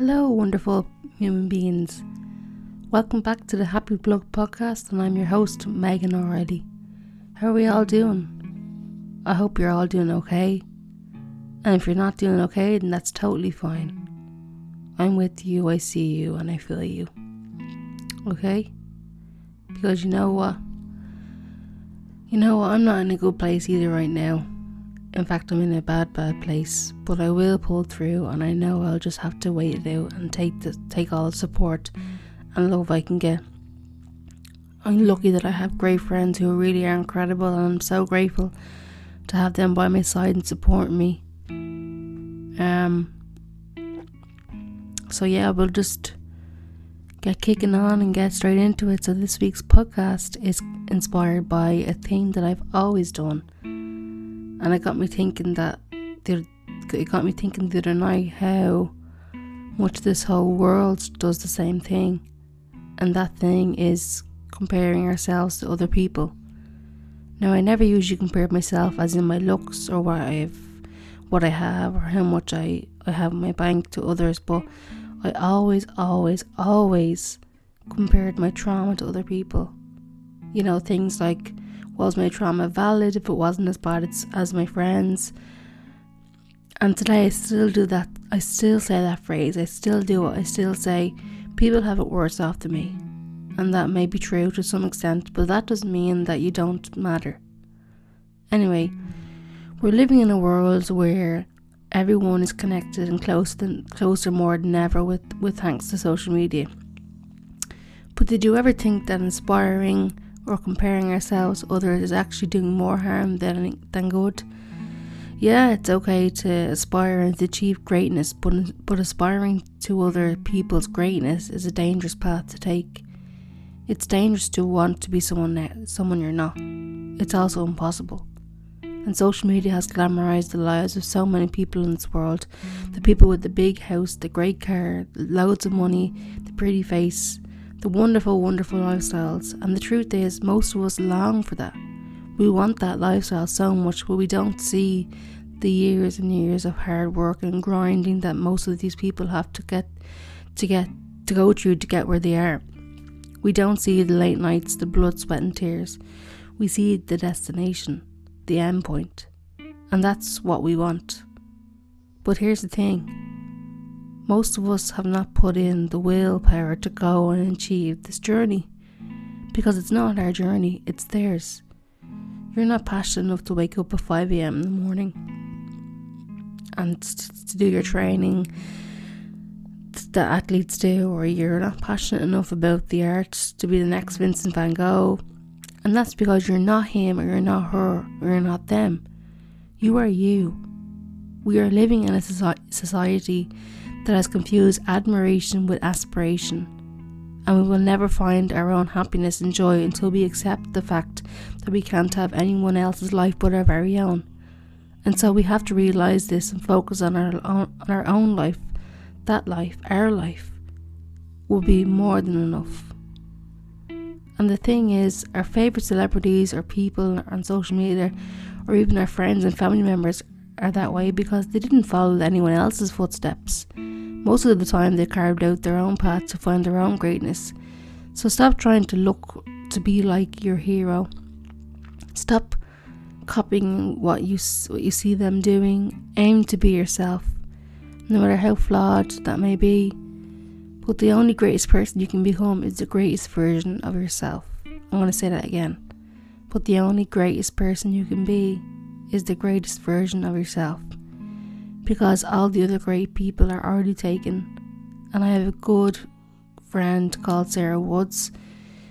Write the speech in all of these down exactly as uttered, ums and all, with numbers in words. Hello wonderful human beings, welcome back to the Happy Blog Podcast, and I'm your host Megan O'Reilly. How are we all doing? I hope you're all doing okay, and if you're not doing okay then that's totally fine. I'm with you, I see you and I feel you, okay? Because you know what, you know what, I'm not in a good place either right now. In fact, I'm in a bad, bad place, but I will pull through, and I know I'll just have to wait it out and take the, take all the support and love I can get. I'm lucky that I have great friends who really are incredible, and I'm so grateful to have them by my side and support me. Um. So yeah, we'll just get kicking on and get straight into it. So this week's podcast is inspired by a thing that I've always done. And it got me thinking that the, it got me thinking the other night how much this whole world does the same thing, and that thing is comparing ourselves to other people. Now, I never usually compare myself, as in my looks or what I've, what I have, or how much I, I have in my bank, to others, but I always, always, always compared my trauma to other people. You know, things like, was my trauma valid? If it wasn't as bad as, as my friends. And today I still do that. I still say that phrase. I still do it. I still say people have it worse off than me. And that may be true to some extent, but that doesn't mean that you don't matter. Anyway, we're living in a world where everyone is connected and close than, closer more than ever with, with thanks to social media. But did you ever think that inspiring or comparing ourselves to others is actually doing more harm than than good? Yeah, it's okay to aspire and to achieve greatness, but but aspiring to other people's greatness is a dangerous path to take. It's dangerous to want to be someone someone you're not. It's also impossible. And social media has glamorized the lives of so many people in this world. The people with the big house, the great car, loads of money, the pretty face, the wonderful, wonderful lifestyles. And the truth is, most of us long for that. We want that lifestyle so much, but we don't see the years and years of hard work and grinding that most of these people have to get to get to go through to get where they are. We don't see the late nights, the blood, sweat and tears. We see the destination, the end point. And that's what we want. But here's the thing. Most of us have not put in the willpower to go and achieve this journey, because it's not our journey, it's theirs. You're not passionate enough to wake up at five a.m. in the morning and to do your training that athletes do, or you're not passionate enough about the arts to be the next Vincent van Gogh. And that's because you're not him, or you're not her, or you're not them. You are you. We are living in a society that has confused admiration with aspiration, and we will never find our own happiness and joy until we accept the fact that we can't have anyone else's life but our very own. And so we have to realize this and focus on our own, on our own life. That life, our life, will be more than enough. And the thing is, our favorite celebrities or people on social media, or even our friends and family members, are that way because they didn't follow anyone else's footsteps. Most of the time they carved out their own path to find their own greatness. So stop trying to look to be like your hero. Stop copying what you what you see them doing. Aim to be yourself, no matter how flawed that may be. But the only greatest person you can become is the greatest version of yourself. I want to say that again. But the only greatest person you can be is the greatest version of yourself, because all the other great people are already taken. And I have a good friend called Sarah Woods.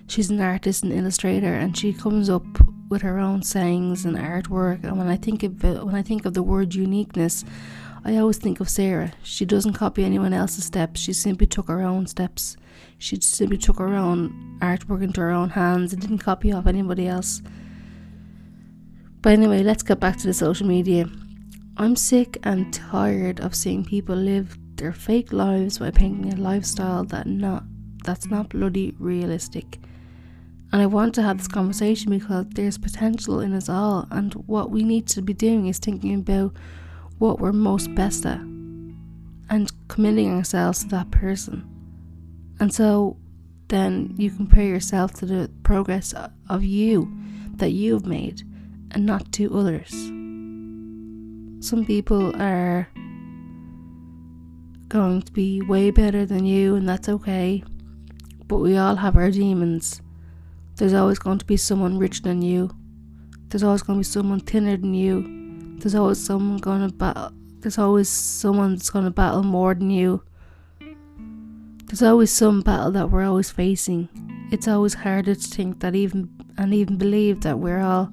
She's an artist and illustrator, and she comes up with her own sayings and artwork. And when I think of it, when I think of the word uniqueness, I always think of Sarah. She doesn't copy anyone else's steps. She simply took her own steps. She simply took her own artwork into her own hands and didn't copy off anybody else. But anyway, let's get back to the social media. I'm sick and tired of seeing people live their fake lives by painting a lifestyle that not that's not bloody realistic. And I want to have this conversation because there's potential in us all, and what we need to be doing is thinking about what we're most best at. and committing ourselves to that person. And so then you compare yourself to the progress of you that you've made and not to others. Some people are going to be way better than you, and that's okay, but we all have our demons. There's always going to be someone richer than you. There's always going to be someone thinner than you. There's always someone going to battle. There's always someone that's going to battle more than you. There's always some battle that we're always facing. It's always harder to think that even and even believe that we're all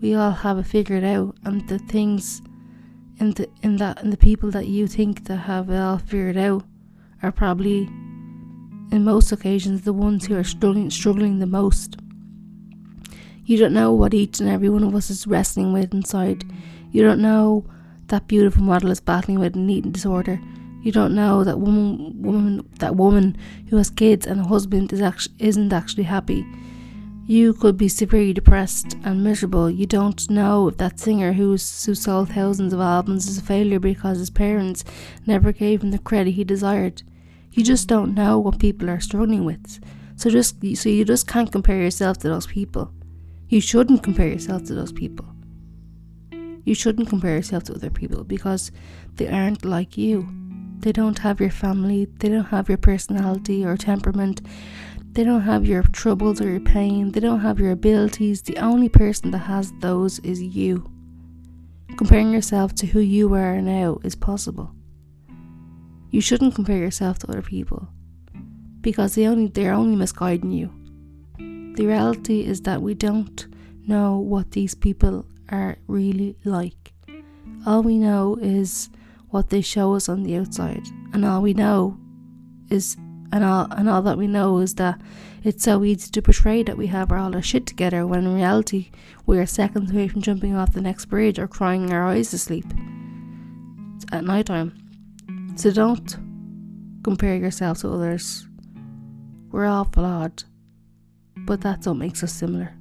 we all have it figured out, and the things in the in that in the people that you think that have it all figured out are probably, in most occasions, the ones who are struggling struggling the most. You don't know what each and every one of us is wrestling with inside. You don't know that beautiful model is battling with an eating disorder. You don't know that woman woman that woman who has kids and a husband is actually isn't actually happy. You could be severely depressed and miserable. You don't know if that singer who, who sold thousands of albums is a failure because his parents never gave him the credit he desired. You just don't know what people are struggling with. So just so you just can't compare yourself to those people. You shouldn't compare yourself to those people. You shouldn't compare yourself to other people because they aren't like you. They don't have your family. They don't have your personality or temperament. They don't have your troubles or your pain. They don't have your abilities. The only person that has those is you. Comparing yourself to who you are now is possible. You shouldn't compare yourself to other people because they only, they're only misguiding you. The reality is that we don't know what these people are really like. All we know is what they show us on the outside, and all we know is and all and all that we know is that it's so easy to portray that we have all our shit together when in reality we are seconds away from jumping off the next bridge or crying our eyes to sleep at night time. So don't compare yourself to others. We're all flawed, but that's what makes us similar.